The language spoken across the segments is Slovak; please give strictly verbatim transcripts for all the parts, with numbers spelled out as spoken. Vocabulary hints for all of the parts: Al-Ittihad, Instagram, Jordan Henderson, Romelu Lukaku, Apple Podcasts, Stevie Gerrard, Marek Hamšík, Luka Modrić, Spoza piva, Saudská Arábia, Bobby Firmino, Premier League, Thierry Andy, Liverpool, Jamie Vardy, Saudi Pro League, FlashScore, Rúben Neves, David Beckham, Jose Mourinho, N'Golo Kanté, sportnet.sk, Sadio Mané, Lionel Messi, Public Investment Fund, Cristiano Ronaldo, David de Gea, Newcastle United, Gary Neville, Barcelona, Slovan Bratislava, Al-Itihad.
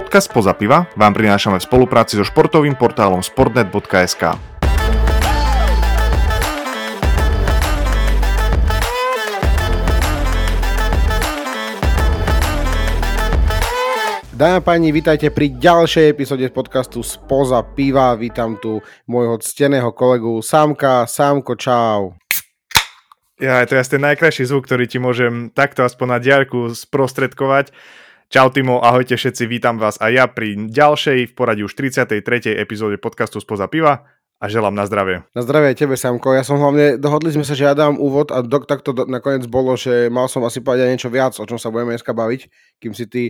Podcast Spoza piva vám prinášame v spolupráci so športovým portálom sportnet bodka es ká. Dámy a páni, vítajte pri ďalšej epizóde podcastu Spoza piva. Vítam tu môjho cteného kolegu Sámka. Sámko, čau. Ja, to je asi ten najkrajší zvuk, ktorý ti môžem takto aspoň na diaľku sprostredkovať. Čau Timo, ahojte všetci, vítam vás a ja pri ďalšej v poradí už tridsiatej tretej epizóde podcastu Spoza piva a želám na zdravie. Na zdravie tebe, Samko. Ja som hlavne, dohodli sme sa, že ja dám úvod a do, takto do, nakoniec bolo, že mal som asi povedať niečo viac, o čom sa budeme dneska baviť, kým si ty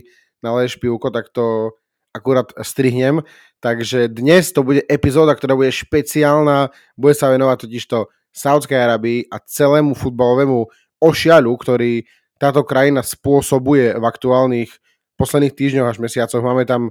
naleješ pivko, tak to akurát strihnem. Takže dnes to bude epizóda, ktorá bude špeciálna, bude sa venovať totižto Saudskej Arábii a celému futbalovému ošialu, ktorý táto krajina spôsobuje v aktuálnych posledných týždňoch až mesiacoch. Máme tam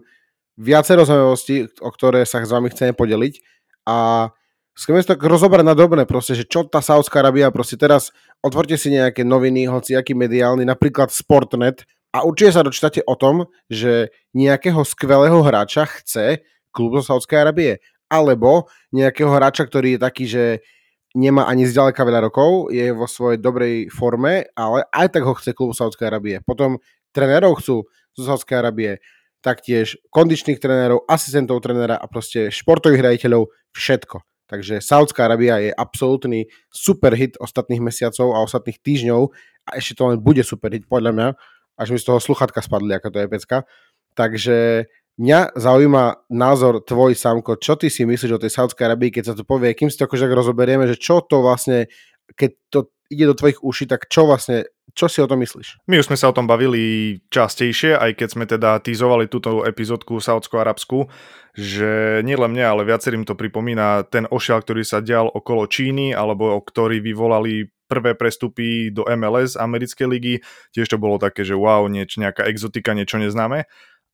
viacero zaujímavostí, o ktoré sa s vami chceme podeliť a chceme si to rozobrať na drobné proste, že čo tá Saudská Arábia, proste teraz otvorte si nejaké noviny, hociaký mediálny, napríklad Sportnet, a určite sa dočítate o tom, že nejakého skvelého hráča chce klub zo Saudskej Arábie, alebo nejakého hráča, ktorý je taký, že nemá ani zďaleka veľa rokov, je vo svojej dobrej forme, ale aj tak ho chce klub Saudskej Arábie. Potom trénerov chcú zo Saudskej Arábie, taktiež kondičných trénerov, asistentov trénera a proste športových riaditeľov, všetko. Takže Saudská Arábia je absolútny superhit ostatných mesiacov a ostatných týždňov a ešte to len bude superhit, podľa mňa, až mi z toho sluchatka spadli, ako to je pecka. Takže mňa zaujíma názor tvoj, Samko, čo ty si myslíš o tej Saudskej Arábii, keď sa to povie, kým si to akože rozoberieme, že čo to vlastne, keď to ide do tvojich uší, tak čo vlastne, čo si o tom myslíš? My už sme sa o tom bavili častejšie, aj keď sme teda tízovali túto epizódku saúdsko-arabskú, že nielen mňa, ale viacerým to pripomína ten ošial, ktorý sa dial okolo Číny, alebo o ktorý vyvolali prvé prestupy do em el es americkej ligy. Tiež to bolo také, že wow, nieč, nejaká exotika, niečo neznáme.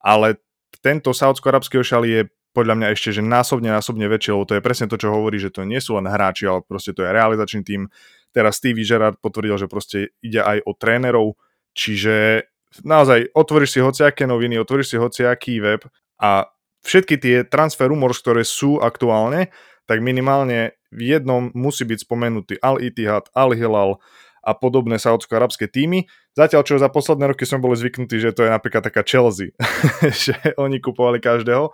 Ale tento saúdsko-arabský ošial je podľa mňa ešte, že násobne, násobne väčšie, lebo to je presne to, čo hovorí, že to nie sú len hráči, ale proste to je realizačný tím. Teraz Stevie Gerrard potvrdil, že proste ide aj o trénerov, čiže naozaj otvoríš si hociaké noviny, otvoríš si hociaký web a všetky tie transfer rumors, ktoré sú aktuálne, tak minimálne v jednom musí byť spomenutý Al-Ittihad, Al-Hilal a podobné saúdsko-arabské týmy. Zatiaľ, čo za posledné roky sme boli zvyknutí, že to je napríklad taká Chelsea, že oni kupovali každého.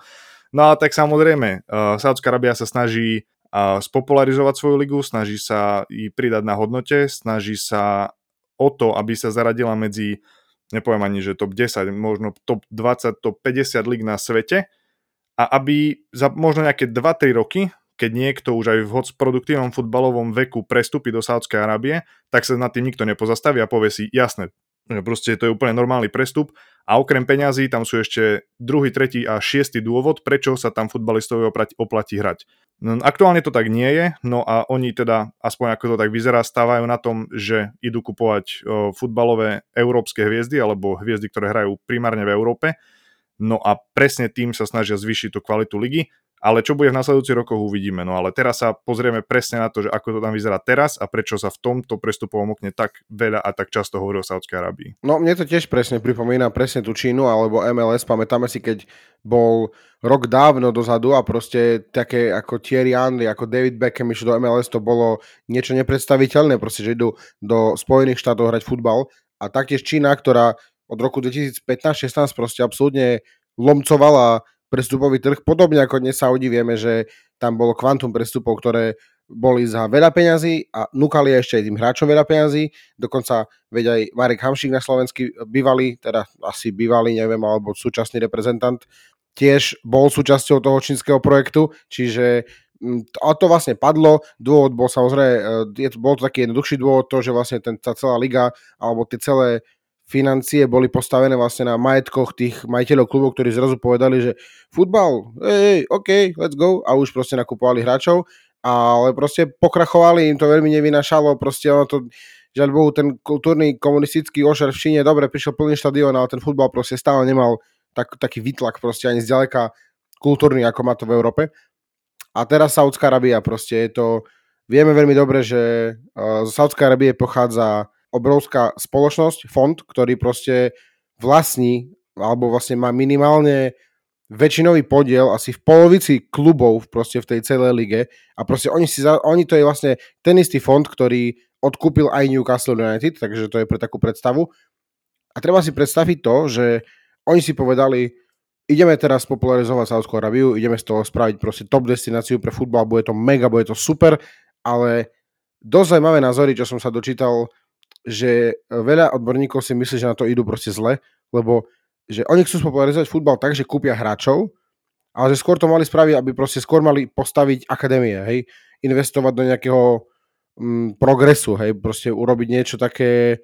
No a tak samozrejme, Saudská Arábia sa snaží a spopularizovať svoju ligu, snaží sa i pridať na hodnote, snaží sa o to, aby sa zaradila medzi, nepoviem ani, že top desať, možno top dvadsať, top päťdesiat lig na svete a aby za možno nejaké dva tri roky, keď niekto už aj v produktívnom futbalovom veku prestúpi do Saudskej Arábie, tak sa nad tým nikto nepozastaví a povie si, jasné, proste to je úplne normálny prestup a okrem peňazí tam sú ešte druhý, tretí a šiestý dôvod, prečo sa tam futbalistovi oplatí hrať. Aktuálne to tak nie je, no a oni teda, aspoň ako to tak vyzerá, stávajú na tom, že idú kupovať futbalové európske hviezdy alebo hviezdy, ktoré hrajú primárne v Európe, no a presne tým sa snažia zvýšiť tú kvalitu ligy, ale čo bude v nasledujúcich rokoch uvidíme, no ale teraz sa pozrieme presne na to, že ako to tam vyzerá teraz a prečo sa v tomto prestupovom okne tak veľa a tak často hovorí o Saudskej Arábii. No mne to tiež presne pripomína presne tú Čínu alebo em el es, pamätáme si, keď bol rok dávno dozadu a proste také ako Thierry Andy, ako David Beckham išli do em el es, to bolo niečo nepredstaviteľné, proste, že idú do Spojených štátov hrať futbal a taktiež Čína, ktorá od roku dvetisícpätnásť šestnásť proste absolútne lomcovala prestupový trh, podobne ako dnes Saudi, vieme, že tam bolo kvantum prestupov, ktoré boli za veľa peňazí a núkali ešte aj tým hráčom veľa peňazí, dokonca veď aj Marek Hamšík na slovenský bývalý, teda asi bývalý, neviem, alebo súčasný reprezentant, tiež bol súčasťou toho čínskeho projektu, čiže a to vlastne padlo, dôvod bol samozrejme, bol to taký jednoduchší dôvod, to, že vlastne ten, tá celá liga, alebo tie celé financie boli postavené vlastne na majetkoch tých majiteľov klubov, ktorí zrazu povedali, že futbal, hej, ok, let's go, a už proste nakupovali hráčov, ale proste pokrachovali, im to veľmi nevynašalo, proste ono to, žiaľ Bohu, ten kultúrny komunistický ošar v Číne, dobre, prišiel plný štadión, ale ten futbal proste stále nemal tak, taký výtlak proste ani zďaleka kultúrny, ako má to v Európe. A teraz Saudská Arábia proste je to, vieme veľmi dobre, že z Saudskej Arábie pochádza obrovská spoločnosť, fond, ktorý proste vlastní alebo vlastne má minimálne väčšinový podiel asi v polovici klubov proste v tej celej lige a proste oni, si za, oni to je vlastne ten istý fond, ktorý odkúpil aj Newcastle United, takže to je pre takú predstavu. A treba si predstaviť to, že oni si povedali, ideme teraz popularizovať Saudskú Arabiu, ideme z toho spraviť proste top destináciu pre futbal, bude to mega, bude to super, ale dosť aj máme názory, čo som sa dočítal, že veľa odborníkov si myslí, že na to idú proste zle, lebo že oni chcú spopularizovať futbal tak, že kúpia hráčov, ale že skôr to mali spraviť, aby proste skôr mali postaviť akadémie, hej, investovať do nejakého mm, progresu, hej, proste urobiť niečo také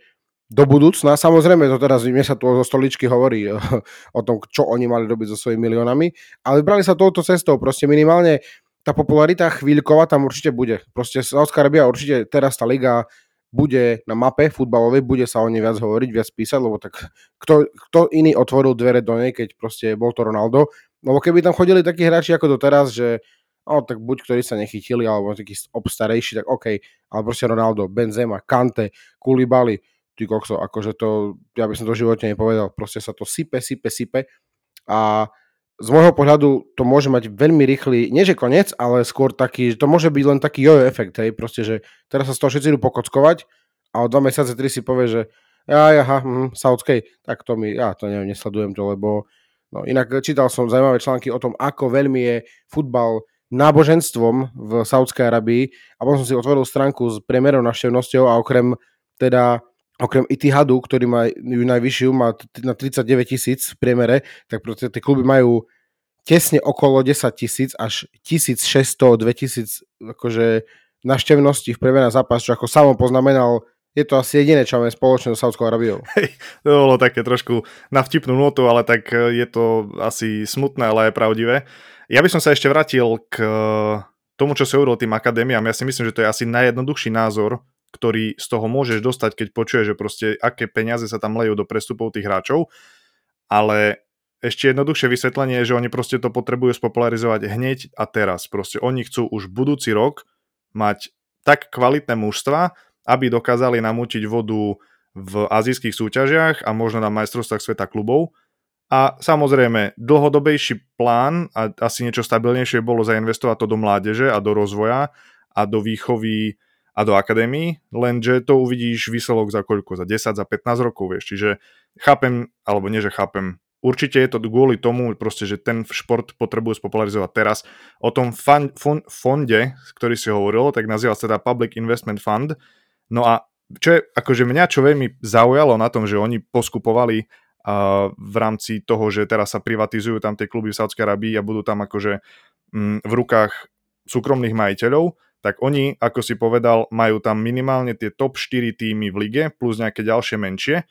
do budúcna. Samozrejme, to teraz mne sa tu zo stoličky hovorí o, o tom, čo oni mali robiť so svojimi miliónami, ale brali sa touto cestou, proste minimálne tá popularita chvíľková tam určite bude. Proste Saudská Arábia určite teraz tá liga bude na mape futbalovej, bude sa o nej viac hovoriť, viac písať, lebo tak kto, kto iný otvoril dvere do nej, keď proste bol to Ronaldo. Lebo keby tam chodili takí hráči ako doteraz, že no, tak buď ktorí sa nechytili, alebo takí obstarejší, tak okej, okay, ale proste Ronaldo, Benzema, Kanté, Koulibaly, ty kokso, akože to, ja by som to v živote nepovedal, proste sa to sype, sype, sype a z môjho pohľadu to môže mať veľmi rýchly, nie že koniec, ale skôr taký, to môže byť len taký jojo efekt, hej, proste, že teraz sa z toho všetci idú pokockovať a o dva mesiace, tri si povie, že ja, aha, hm, saudskej, tak to mi, ja to neviem, nesledujem to, lebo no inak čítal som zaujímavé články o tom, ako veľmi je futbal náboženstvom v Saudskej Arabii a potom som si otvoril stránku s priemernou návštevnosťou a okrem teda okrem Itihadu, ktorý má ju najvyššiu, má na tridsaťdeväť tisíc v priemere, tak proste tie kluby majú tesne okolo desať tisíc až tisícšesťsto, dvetisíc akože návštevnosti v priemere na zápas, čo ako samo poznamenal, je to asi jediné, čo máme spoločné s Saudskou Arabiou. Hej, to bolo také trošku na vtipnú notu, ale tak je to asi smutné, ale aj pravdivé. Ja by som sa ešte vrátil k tomu, čo si hovoril tým akadémiám. Ja si myslím, že to je asi najjednoduchší názor, ktorý z toho môžeš dostať, keď počuješ, že proste aké peniaze sa tam lejú do prestupov tých hráčov, ale ešte jednoduchšie vysvetlenie je, že oni proste to potrebujú spopularizovať hneď a teraz. Proste oni chcú už budúci rok mať tak kvalitné mužstva, aby dokázali namútiť vodu v azijských súťažiach a možno na majstrovstvách sveta klubov. A samozrejme, dlhodobejší plán a asi niečo stabilnejšie bolo zainvestovať to do mládeže a do rozvoja a do výchovy a do akadémii, lenže to uvidíš výsledok za koľko? Za desať, za pätnásť rokov, vieš. Čiže chápem, alebo nie, že chápem. Určite je to kvôli tomu, proste, že ten šport potrebuje spopularizovať teraz. O tom fan, fond, fonde, ktorý si hovoril, tak nazýva sa teda Public Investment Fund. No a čo je, akože mňa čo veľmi zaujalo na tom, že oni poskupovali uh, v rámci toho, že teraz sa privatizujú tam tie kluby v Saudskej Arabii a budú tam akože mm, v rukách súkromných majiteľov, tak oni, ako si povedal, majú tam minimálne tie top štyri týmy v lige plus nejaké ďalšie menšie,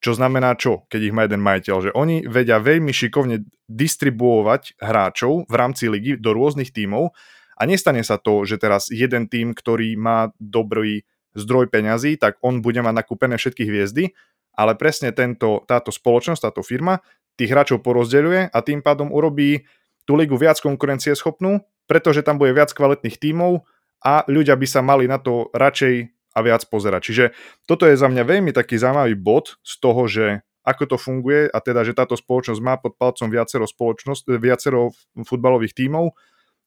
čo znamená čo, keď ich má jeden majiteľ, že oni vedia veľmi šikovne distribuovať hráčov v rámci ligy do rôznych tímov a nestane sa to, že teraz jeden tím, ktorý má dobrý zdroj peňazí, tak on bude mať nakúpené všetky hviezdy, ale presne tento, táto spoločnosť, táto firma tých hráčov porozdeľuje a tým pádom urobí tú ligu viac konkurencieschopnú, pretože tam bude viac kvalitných tímov a ľudia by sa mali na to radšej a viac pozerať. Čiže toto je za mňa veľmi taký zaujímavý bod z toho, že ako to funguje a teda, že táto spoločnosť má pod palcom viacero, spoločnosť, viacero futbalových tímov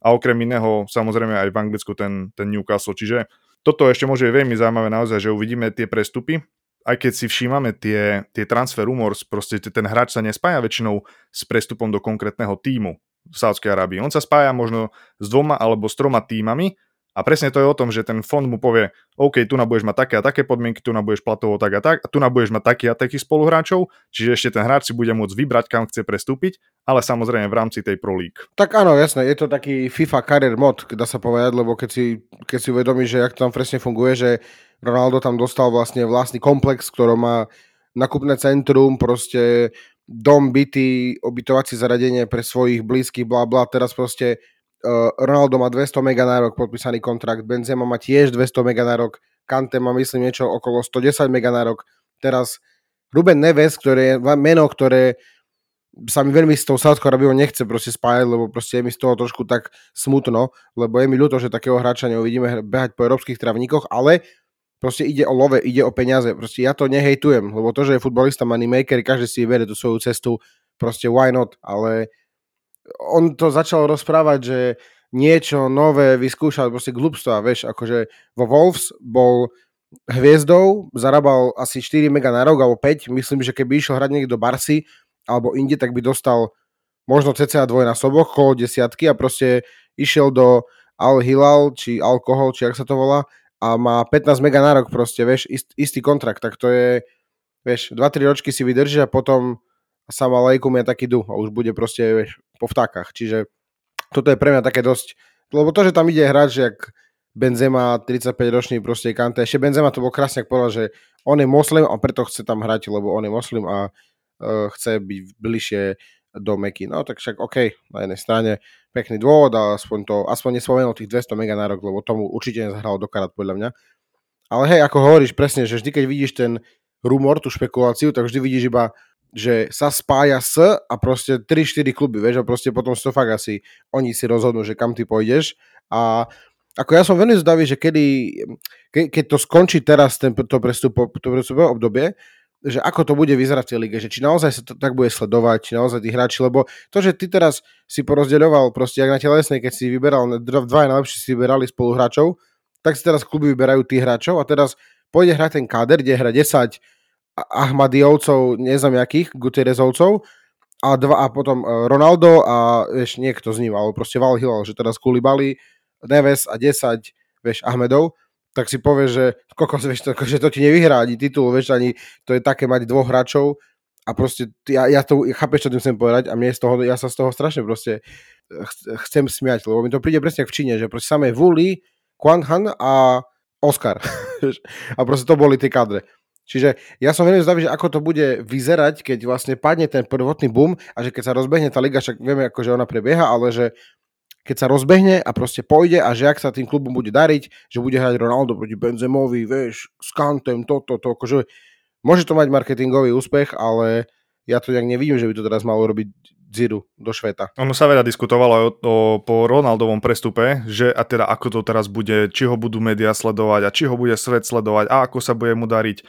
a okrem iného samozrejme aj v Anglicku ten, ten Newcastle. Čiže toto ešte môže byť veľmi zaujímavé naozaj, že uvidíme tie prestupy. Aj keď si všímame tie, tie transfer rumors, proste ten hráč sa nespája väčšinou s prestupom do konkrétneho tímu v Saudskej Arábii. On sa spája možno s dvoma alebo s troma tímami. A presne to je o tom, že ten fond mu povie, OK, tu na budeš mať také a také podmienky, tu na budeš platovo tak a tak, a tu na budeš mať taký a takých spoluhráčov, čiže ešte ten hráč si bude môcť vybrať, kam chce prestúpiť, ale samozrejme v rámci tej Pro League. Tak áno, jasné, je to taký FIFA career mod, dá sa povedať, lebo keď si, keď si uvedomíš, že jak to tam presne funguje, že Ronaldo tam dostal vlastne vlastný komplex, ktorý má nakupné centrum, proste dom, byty, obytovacie zaradenie pre svojich blízkych, bla bla, teraz proste Ronaldo má dvesto mega na rok podpísaný kontrakt, Benzema má tiež dvesto mega na rok, Kanté má myslím niečo okolo stodesať mega na rok, teraz Rúben Neves, ktoré je meno, ktoré sa mi veľmi s tou Saudskou Arabiou nechce proste spájať, lebo proste je mi z toho trošku tak smutno, lebo je mi ľúto, že takého hráča neuvidíme behať po európskych trávnikoch, ale proste ide o love, ide o peniaze. Proste ja to nehejtujem, lebo to, že je futbalista moneymaker, každý si vede tú svoju cestu, proste why not, ale on to začal rozprávať, že niečo nové vyskúšal, proste glúbstva, vieš, akože vo Wolves bol hviezdou, zarábal asi štyri mega na rok, alebo päť. Myslím, že keby išiel hrať niekde do Barcy alebo inde, tak by dostal možno cca dvoj na soboch, kolo desiatky a proste išiel do Al-Hilal, či Al-Kohol, či jak sa to volá a má pätnásť mega na rok proste, vieš, ist, istý kontrakt, tak to je, vieš, dva tri ročky si vydrží a potom sama lejkum je taký duch a už bude proste, vieš, po vtákach, čiže toto je pre mňa také dosť, lebo to, že tam ide hrať, že jak Benzema, tridsaťpäťročný proste Kanté. Ešte Benzema to bol krásne, ak povedal, že on je moslim a preto chce tam hrať, lebo on je moslim a uh, chce byť bližšie do Meky. No tak však OK, na jednej strane pekný dôvod, ale aspoň to, aspoň nespomenul tých dvesto mega na rok, lebo tomu určite nezahral do karát podľa mňa. Ale hej, ako hovoríš presne, že vždy, keď vidíš ten rumor, tú špekuláciu, tak vždy vidíš iba, že sa spája s a proste tri štyri kluby, vieš, a proste potom to fakt asi oni si rozhodnú, že kam ty pôjdeš a ako ja som veľmi zvedavý, že kedy, ke, keď to skončí teraz tento prestupo, to prestupové obdobie, že ako to bude vyzerať v tej lige, že či naozaj sa to tak bude sledovať, či naozaj tí hráči, lebo to, že ty teraz si porozdeľoval proste, jak na telesnej, keď si vyberal, dva najlepšie si vyberali spolu hráčov, tak si teraz kluby vyberajú tých hráčov a teraz pôjde hrať ten káder, kde hra desať Ahmadijovcov, neznam jakých, Gutierrezovcov a, dva, a potom Ronaldo a vieš, niekto z ním, alebo proste Al-Hilal, že teraz Koulibaly, Neves a desať, vieš, Ahmedov, tak si povieš, že kokos, vieš, to, že to ti nevyhrá ani titul, vieš, ani to je také mať dvoch hráčov a proste, ja, ja to, chápeš, čo tým chcem povedať a mne z toho, ja sa z toho strašne proste chcem smiať, lebo mi to príde presne v Číne, že proste samé Wooly, Quan Han a Oscar. A proste to boli tie kadre. Čiže ja som veľmi zvedavý, že ako to bude vyzerať, keď vlastne padne ten prvotný boom a že keď sa rozbehne tá liga, však vieme, akože ona prebieha, ale že keď sa rozbehne a proste pôjde a že ak sa tým klubom bude dariť, že bude hrať Ronaldo proti Benzemovi, vieš, s Kantem, toto, to, akože môže to mať marketingový úspech, ale ja to nejak nevidím, že by to teraz malo robiť Ziru do Švéta. Ono sa veľa diskutovalo aj o, o, po Ronaldovom prestupe, že a teda ako to teraz bude, či ho budú médiá sledovať a či ho bude svet sledovať a ako sa bude mu dariť.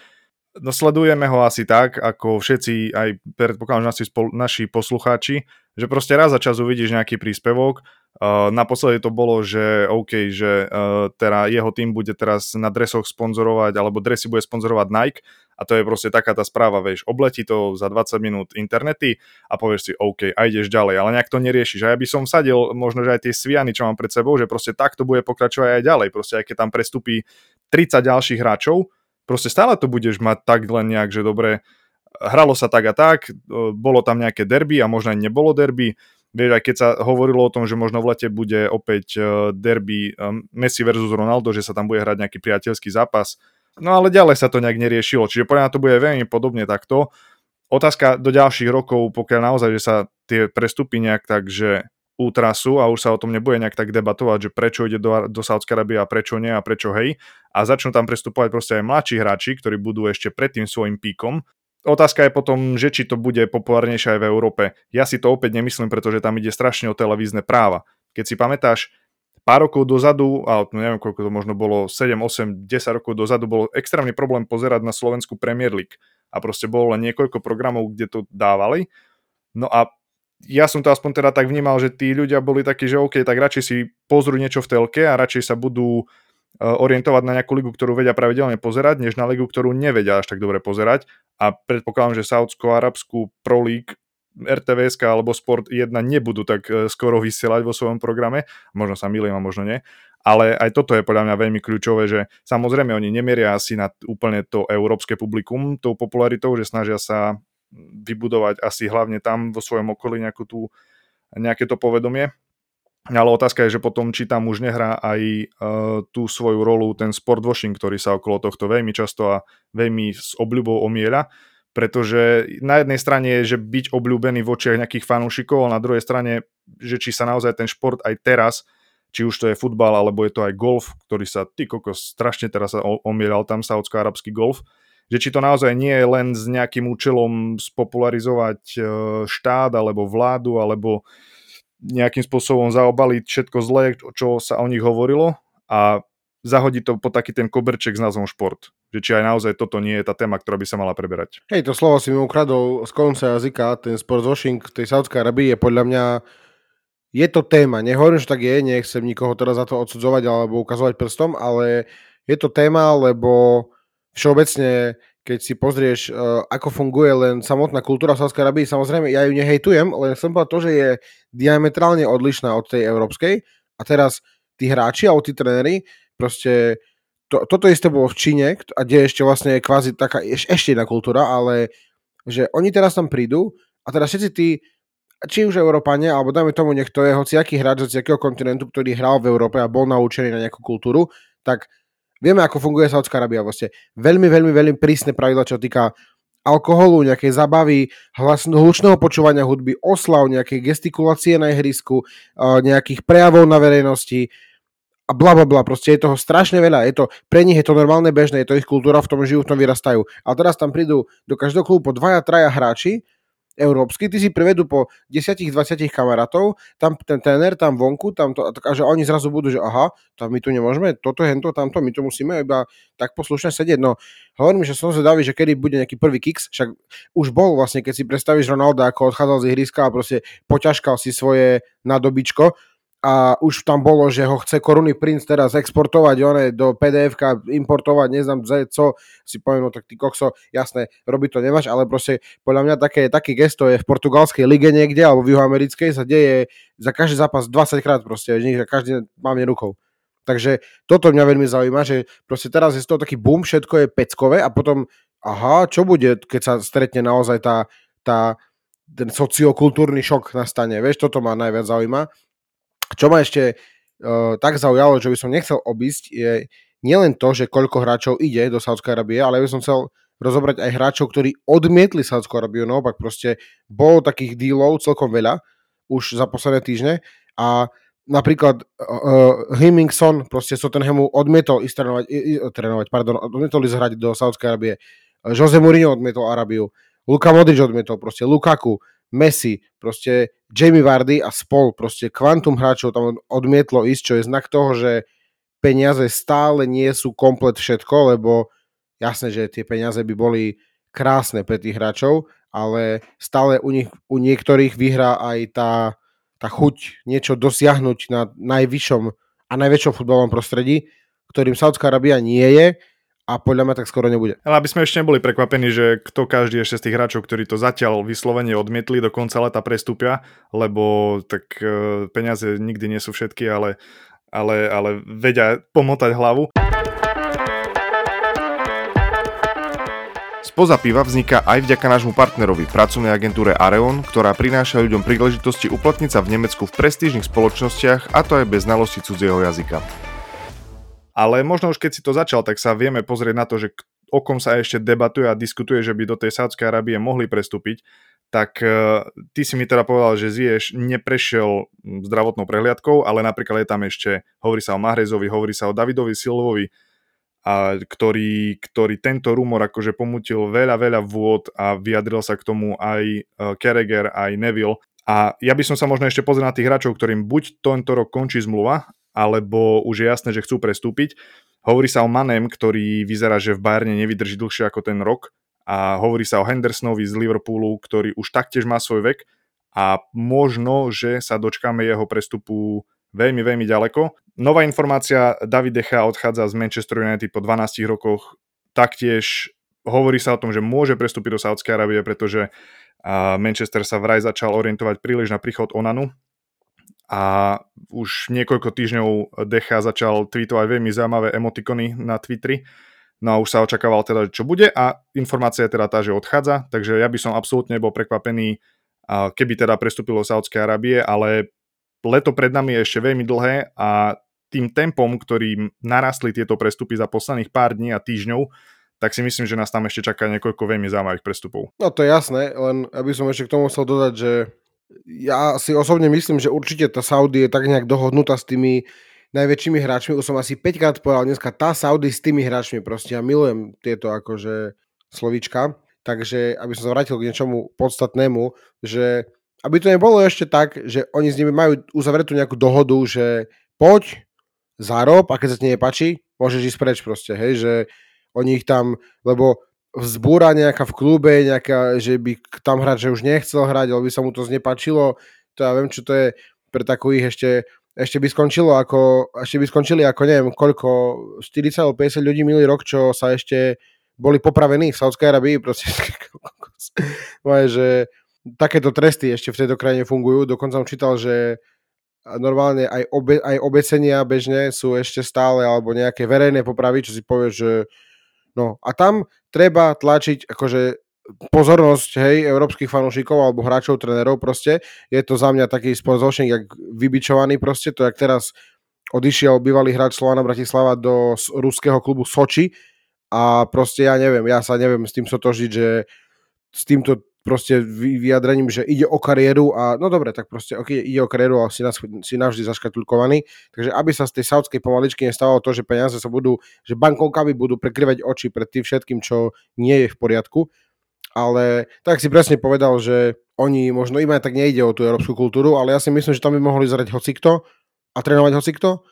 No sledujeme ho asi tak, ako všetci, aj predpokladám, že naši, spol, naši poslucháči, že proste raz za čas uvidíš nejaký príspevok. Uh, naposledy to bolo, že OK, že uh, teda jeho tým bude teraz na dresoch sponzorovať, alebo dresy bude sponzorovať Nike a to je proste taká tá správa, vieš, obletí to za dvadsať minút internety a povieš si OK, a ideš ďalej, ale nejak to neriešiš. A ja by som vsadil možno, že aj tie sviany, čo mám pred sebou, že proste takto bude pokračovať aj ďalej, proste aj keď tam prestupí tridsať ďalších hráčov, proste stále to budeš mať tak len nejak, že dobre, hralo sa tak a tak, bolo tam nejaké derby a možno aj nebolo derby. Vieš, aj keď sa hovorilo o tom, že možno v lete bude opäť derby Messi versus Ronaldo, že sa tam bude hrať nejaký priateľský zápas. No ale ďalej sa to nejak neriešilo, čiže podľa mňa to bude veľmi podobne takto. Otázka do ďalších rokov, pokiaľ naozaj, že sa tie prestupy nejak tak, že útrasu a už sa o tom nebude nejak tak debatovať, že prečo ide do, do Saudskej Arábie a prečo nie a prečo hej. A začnú tam prestupovať proste aj mladší hráči, ktorí budú ešte pred tým svojim píkom. Otázka je potom, že či to bude populárnejšie aj v Európe. Ja si to opäť nemyslím, pretože tam ide strašne o televízne práva. Keď si pamätáš, pár rokov dozadu, a neviem, koľko to možno bolo, sedem, osem, desať rokov dozadu, bol extrémny problém pozerať na Slovensku Premier League. A proste bolo len niekoľko programov, kde to dávali. No a ja som to aspoň teda tak vnímal, že tí ľudia boli takí, že OK, tak radšej si pozrú niečo v telke a radšej sa budú orientovať na nejakú ligu, ktorú vedia pravidelne pozerať, než na ligu, ktorú nevedia až tak dobre pozerať. A predpokladám, že Saudsko-Arabskú Pro League, er té vé es alebo Sport jeden nebudú tak skoro vysielať vo svojom programe. Možno sa milím a možno nie. Ale aj toto je podľa mňa veľmi kľúčové, že samozrejme oni nemieria asi na úplne to európske publikum tou popularitou, že snažia sa vybudovať asi hlavne tam vo svojom okolí nejakú tú, nejaké to povedomie. Ale otázka je, že potom, či tam už nehrá aj e, tú svoju rolu ten sportwashing, ktorý sa okolo tohto veľmi často a veľmi s obľubou omieľa, pretože na jednej strane je, že byť obľúbený v očiach nejakých fanúšikov, a na druhej strane, že či sa naozaj ten šport aj teraz, či už to je futbal, alebo je to aj golf, ktorý sa, ty kokos, strašne teraz sa omieľal tam saúdsko-arabský golf, že či to naozaj nie je len s nejakým účelom spopularizovať štát, alebo vládu, alebo nejakým spôsobom zaobaliť všetko zlé, čo sa o nich hovorilo a zahodiť to po taký ten koberček s názvom šport. Že či aj naozaj toto nie je tá téma, ktorá by sa mala preberať. Hej, to slovo si mi ukradol z konca jazyka, ten sportswashing v tej Saudskej Arabii je podľa mňa, je to téma, nehovorím, že tak je, nechcem nikoho teraz za to odsudzovať alebo ukazovať prstom, ale je to téma, lebo všeobecne, keď si pozrieš, ako funguje len samotná kultúra v Saudskej Arabii, samozrejme, ja ju nehejtujem, len chcem povedať to, že je diametrálne odlišná od tej európskej a teraz tí hráči alebo tí trenéri, proste to, toto isté bolo v Číne, a kde ešte vlastne je kvázi taká eš, ešte jedna kultúra, ale že oni teraz tam prídu a teraz všetci tí, či už Európane, alebo dajme tomu niekto je hociaký hráč z hociakého kontinentu, ktorý hral v Európe a bol naučený na nejakú kultúru, tak vieme, ako funguje Saudská Arábia vlastne. Veľmi, veľmi, veľmi prísne pravidla, čo týka alkoholu, nejakej zabavy, hlasno, hlučného počúvania hudby, oslav, nejakej gestikulácie na ihrisku, nejakých prejavov na verejnosti, a bla bla bla, proste je toho strašne veľa, je to, pre nich je to normálne bežné, je to ich kultúra, v tom žijú, v tom vyrastajú. A teraz tam prídu do každého klubu po dvaja, traja hráči európsky, tí si privedú po desať dvadsať kamarátov, tam ten tréner, tam vonku, tam to, a že oni zrazu budú, že aha, tam my tu nemôžeme, toto, hento, tamto, my tu musíme iba tak poslušne sedieť. No, hovorím, že som zvedavý, že kedy bude nejaký prvý kiks, však už bol vlastne, keď si predstavíš Ronalda, ako odchádzal z ihriska a proste poťažkal si svoje nadobičko, a už tam bolo, že ho chce korunný princ teraz exportovať one, do pé dé efka, importovať, neznám, co si poviem, no tak ty kokso, jasné, robiť to nemáš, ale proste podľa mňa také, také gesto je v portugalskej lige niekde, alebo v juhoamerickej sa deje za každý zápas dvadsaťkrát proste, že každý máme rukou. Takže toto mňa veľmi zaujíma, že proste teraz je z toho taký boom, všetko je peckové a potom, aha, čo bude, keď sa stretne naozaj tá, tá ten sociokultúrny šok nastane, vieš, toto ma najviac zaujíma. Čo ma ešte uh, tak zaujalo, že by som nechcel obísť, je nielen to, že koľko hráčov ide do Saudskej Arábie, ale by som chcel rozobrať aj hráčov, ktorí odmietli Saudskú Arábiu, no opak proste bolo takých dílov celkom veľa už za posledné týždne a napríklad uh, Heung-min Son proste Tottenhamu odmietol ísť trénovať, i, trénovať pardon, odmietol ísť hrať do Saudskej Arábie. Jose Mourinho odmietol Arábiu, Luka Modrić odmietol proste, Lukaku, Messi, proste Jamie Vardy a spol, proste kvantum hráčov tam odmietlo ísť, čo je znak toho, že peniaze stále nie sú komplet všetko, lebo jasné, že tie peniaze by boli krásne pre tých hráčov, ale stále u nich, u niektorých vyhrá aj tá, tá chuť niečo dosiahnuť na najvyššom a najväčšom futbalovom prostredí, ktorým Saudská Arábia nie je, a podľa mňa tak skoro nebude. Ale aby sme ešte neboli prekvapení, že kto každý ešte z tých hráčov, ktorí to zatiaľ vyslovene odmietli, do konca leta prestúpia, lebo tak e, peniaze nikdy nie sú všetky, ale, ale, ale vedia pomotať hlavu. Spoza piva vzniká aj vďaka nášmu partnerovi, pracovnej agentúre Areon, ktorá prináša ľuďom príležitosti uplatniť sa v Nemecku v prestížnych spoločnostiach, a to aj bez znalosti cudzieho jazyka. Ale možno už keď si to začal, tak sa vieme pozrieť na to, že o kom sa ešte debatuje a diskutuje, že by do tej Saudskej Arábie mohli prestúpiť. Tak e, ty si mi teda povedal, že Ziyech neprešiel zdravotnou prehliadkou, ale napríklad je tam ešte, hovorí sa o Mahrezovi, hovorí sa o Davidovi Silvovi, a ktorý, ktorý tento rumor akože pomútil veľa, veľa vôd a vyjadril sa k tomu aj Carragher, aj Neville. A ja by som sa možno ešte pozrel na tých hráčov, ktorým buď tento rok končí zmluva, alebo už je jasné, že chcú prestúpiť. Hovorí sa o Manem, ktorý vyzerá, že v Bayerne nevydrží dlhšie ako ten rok, a hovorí sa o Hendersonovi z Liverpoolu, ktorý už taktiež má svoj vek a možno, že sa dočkáme jeho prestupu veľmi, veľmi ďaleko. Nová informácia, David de Gea odchádza z Manchester United po dvanástich rokoch, taktiež hovorí sa o tom, že môže prestúpiť do Saudskej Arábie, pretože Manchester sa vraj začal orientovať príliš na príchod Onanu. A už niekoľko týždňov de Gea začal tweetovať veľmi zaujímavé emotikony na Twitteri. No a už sa očakával teda, čo bude, a informácia je teda tá, že odchádza, takže ja by som absolútne bol prekvapený, keby teda prestúpilo do Saudskej Arábie, ale leto pred nami je ešte veľmi dlhé a tým tempom, ktorým narastli tieto prestupy za posledných pár dní a týždňov, tak si myslím, že nás tam ešte čaká niekoľko veľmi zaujímavých prestupov. No to je jasné, len aby som ešte k tomu chcel dodať, že ja si osobne myslím, že určite tá Saudi je tak nejak dohodnutá s tými najväčšími hráčmi. Už som asi päťkrát povedal dneska tá Saudi s tými hráčmi proste. Ja milujem tieto akože slovíčka. Takže aby som sa vrátil k niečomu podstatnému, že aby to nebolo ešte tak, že oni s nimi majú uzavretú nejakú dohodu, že poď, zarob a keď sa ti nepáči, môžeš ísť preč proste, hej, že oni ich tam, lebo vzbúra nejaká v klube, nejaká, že by tam hráč, že už nechcel hrať, lebo by sa mu to znepačilo, to ja viem, čo to je pre takých ešte, ešte by skončilo ako, ešte by skončili ako neviem, koľko, štyridsať alebo päťdesiat ľudí minulý rok, čo sa ešte boli popravení v Saudskej Arabii, proste že takéto tresty ešte v tejto krajine fungujú, dokonca som čítal, že normálne aj, obe, aj obecenia bežne sú ešte stále, alebo nejaké verejné popravy, čo si povieš, že no a tam treba tlačiť akože pozornosť, hej, európskych fanúšikov alebo hráčov, trénerov proste, je to za mňa taký sponzoršník, jak vybičovaný proste, to jak teraz odišiel bývalý hráč Slovana Bratislava do ruského klubu Soči a proste ja neviem, ja sa neviem s tým sotožiť, že s týmto proste vyjadrením, že ide o kariéru a no dobre, tak proste okay, ide o kariéru a si, si navždy zaškatulkovaný. Takže aby sa z tej saudskej pomaličky nestávalo to, že peniaze sa budú, že bankovkami budú prekryvať oči pred tým všetkým, čo nie je v poriadku. Ale tak si presne povedal, že oni možno im aj tak nejde o tú európsku kultúru, ale ja si myslím, že tam by mohli zrať hocikto a trénovať hocikto.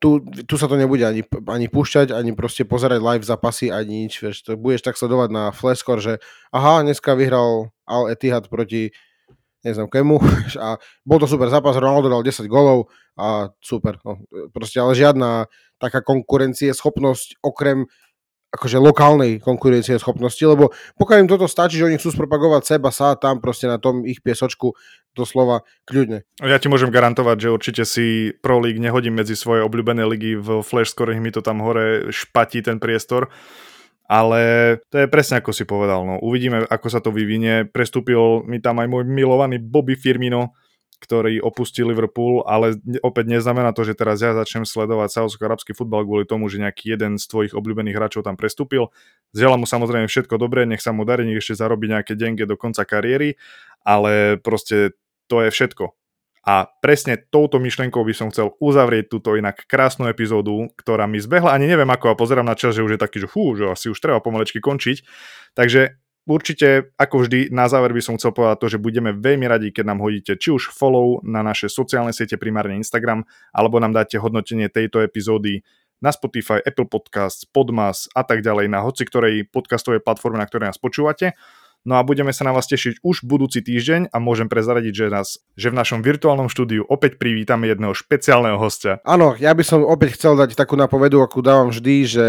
Tu, tu sa to nebude ani, ani púšťať, ani proste pozerať live zápasy, ani nič, vieš, to budeš tak sledovať na flash score, že aha, dneska vyhral Al-Etihad proti neznám kemu a bol to super zápas, Ronaldo dal desať golov a super, no, proste ale žiadna taká konkurencieschopnosť okrem akože lokálnej konkurencieschopnosti, lebo pokiaľ im toto stačí, že oni chcú spropagovať seba sa tam proste na tom ich piesočku doslova kľudne. Ja ti môžem garantovať, že určite si Pro League nehodím medzi svoje obľúbené ligy, v flash score mi to tam hore špatí ten priestor, ale to je presne ako si povedal, no uvidíme ako sa to vyvinie, prestúpil mi tam aj môj milovaný Bobby Firmino, ktorý opustil Liverpool, ale opäť neznamená to, že teraz ja začnem sledovať saúdsko-arabský futbal kvôli tomu, že nejaký jeden z tvojich obľúbených hráčov tam prestúpil. Želám mu samozrejme všetko dobré, nech sa mu darí, nech ešte zarobí nejaké denge do konca kariéry, ale proste to je všetko. A presne touto myšlienkou by som chcel uzavrieť túto inak krásnu epizódu, ktorá mi zbehla, ani neviem ako, a pozerám na čas, že už je taký, že fú, že asi už treba pomalečky končiť. Takže určite, ako vždy, na záver by som chcel povedať to, že budeme veľmi radi, keď nám hodíte či už follow na naše sociálne siete, primárne Instagram, alebo nám dáte hodnotenie tejto epizódy na Spotify, Apple Podcasts, Podmas a tak ďalej, na hoci ktorej podcastovej platforme, na ktorej nás počúvate. No a budeme sa na vás tešiť už budúci týždeň a môžem prezradiť, že nás, že v našom virtuálnom štúdiu opäť privítame jedného špeciálneho hostia. Áno, ja by som opäť chcel dať takú napovedu, akú dávam vždy, že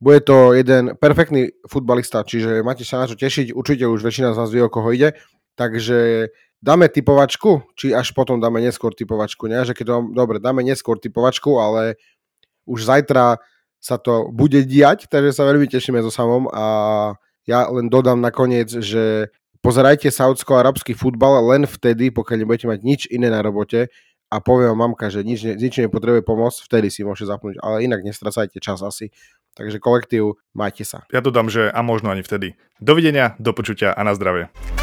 bude to jeden perfektný futbalista, čiže máte sa na čo tešiť, určite už väčšina z vás vie, o koho ide, takže dáme typovačku, či až potom dáme neskôr typovačku, ne? Že keď to, dobre, dáme neskôr typovačku, ale už zajtra sa to bude diať, takže sa veľmi tešíme so samom a ja len dodám nakoniec, že pozerajte saúdsko-arabský futbal len vtedy, pokiaľ nebudete mať nič iné na robote, a povie vám mamka, že nič, nič nepotrebuje pomôcť, vtedy si môže zapnúť, ale inak nestracajte čas asi. Takže kolektív, majte sa. Ja dodám, že a možno ani vtedy. Dovidenia, do počutia a na zdravie.